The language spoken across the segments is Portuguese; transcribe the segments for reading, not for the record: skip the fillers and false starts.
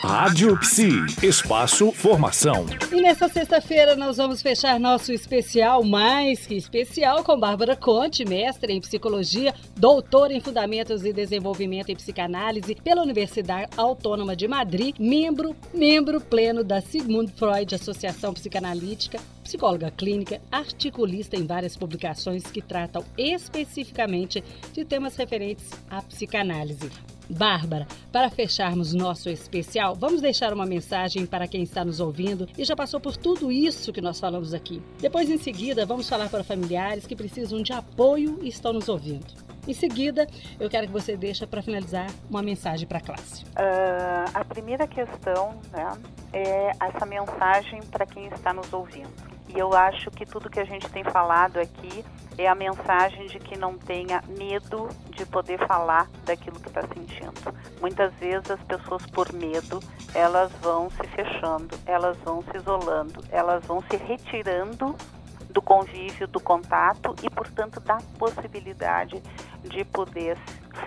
Rádio Psi, Espaço Formação. E nesta sexta-feira nós vamos fechar nosso especial, mais que especial, com Bárbara Conte, mestre em Psicologia, doutora em Fundamentos e Desenvolvimento em Psicanálise pela Universidade Autônoma de Madrid, membro pleno da Sigmund Freud Associação Psicanalítica, psicóloga clínica, articulista em várias publicações que tratam especificamente de temas referentes à psicanálise. Bárbara, para fecharmos nosso especial, vamos deixar uma mensagem para quem está nos ouvindo e já passou por tudo isso que nós falamos aqui. Depois, em seguida, vamos falar para familiares que precisam de apoio e estão nos ouvindo. Em seguida, eu quero que você deixe, para finalizar, uma mensagem para a classe. A primeira questão, né, é essa mensagem para quem está nos ouvindo. E eu acho que tudo que a gente tem falado aqui é a mensagem de que não tenha medo de poder falar daquilo que está sentindo. Muitas vezes as pessoas, por medo, elas vão se fechando, elas vão se isolando, elas vão se retirando do convívio, do contato e, portanto, da possibilidade de poder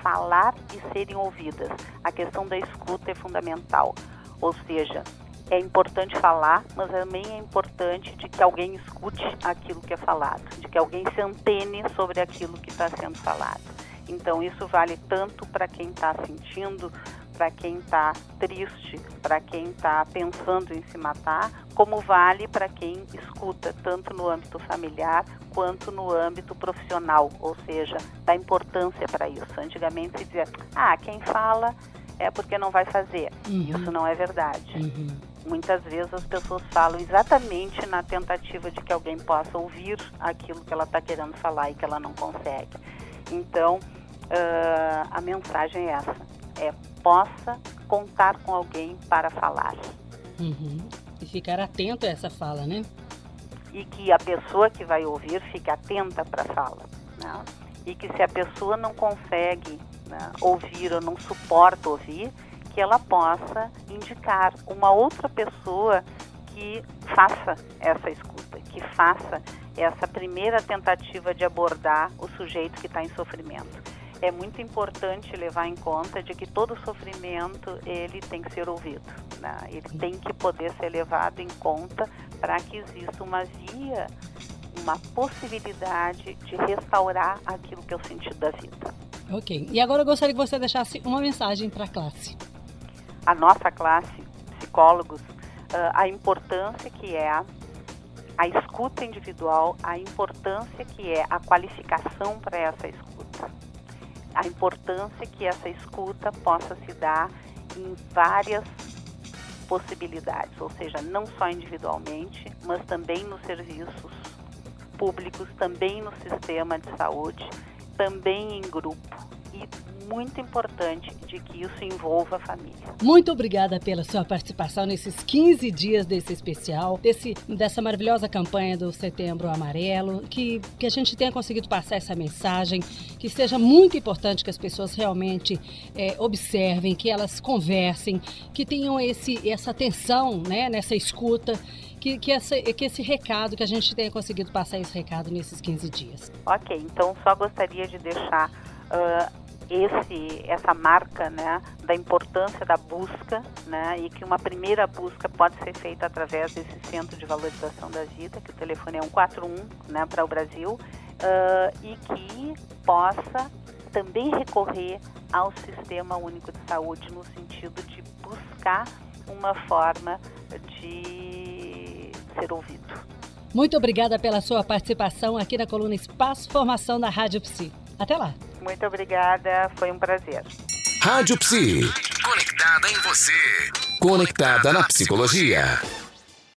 falar e serem ouvidas. A questão da escuta é fundamental, ou seja, é importante falar, mas também é importante de que alguém escute aquilo que é falado, de que alguém se antene sobre aquilo que está sendo falado. Então isso vale tanto para quem está sentindo, para quem está triste, para quem está pensando em se matar, como vale para quem escuta, tanto no âmbito familiar quanto no âmbito profissional, ou seja, dá importância para isso. Antigamente se dizia, quem fala é porque não vai fazer. Uhum. Isso não é verdade. Uhum. Muitas vezes as pessoas falam exatamente na tentativa de que alguém possa ouvir aquilo que ela está querendo falar e que ela não consegue. Então, a mensagem é essa. É, possa contar com alguém para falar. Uhum. E ficar atento a essa fala, né? E que a pessoa que vai ouvir fique atenta para a fala. Né? E que se a pessoa não consegue ouvir ou não suporta ouvir, que ela possa indicar uma outra pessoa que faça essa escuta, que faça essa primeira tentativa de abordar o sujeito que está em sofrimento. É muito importante levar em conta de que todo sofrimento ele tem que ser ouvido, né? Ele tem que poder ser levado em conta para que exista uma via, uma possibilidade de restaurar aquilo que eu senti da vida. Ok. E agora eu gostaria que você deixasse uma mensagem para a classe. A nossa classe, psicólogos, a importância que é a escuta individual, a importância que é a qualificação para essa escuta, a importância que essa escuta possa se dar em várias possibilidades, ou seja, não só individualmente, mas também nos serviços públicos, também no sistema de saúde, também em grupo, e muito importante de que isso envolva a família. Muito obrigada pela sua participação nesses 15 dias desse especial, dessa maravilhosa campanha do Setembro Amarelo, que a gente tenha conseguido passar essa mensagem, que seja muito importante que as pessoas realmente observem, que elas conversem, que tenham essa atenção, né, nessa escuta, que esse recado, que a gente tenha conseguido passar esse recado nesses 15 dias. Ok, então só gostaria de deixar essa marca, né, da importância da busca, né, e que uma primeira busca pode ser feita através desse Centro de Valorização da Vida, que o telefone é 141, né, para o Brasil, e que possa também recorrer ao Sistema Único de Saúde no sentido de buscar uma forma de ser ouvido. Muito obrigada pela sua participação aqui na coluna Espaço Formação da Rádio Psi. Até lá. Muito obrigada, foi um prazer. Rádio Psi. Conectada em você. Conectada na psicologia.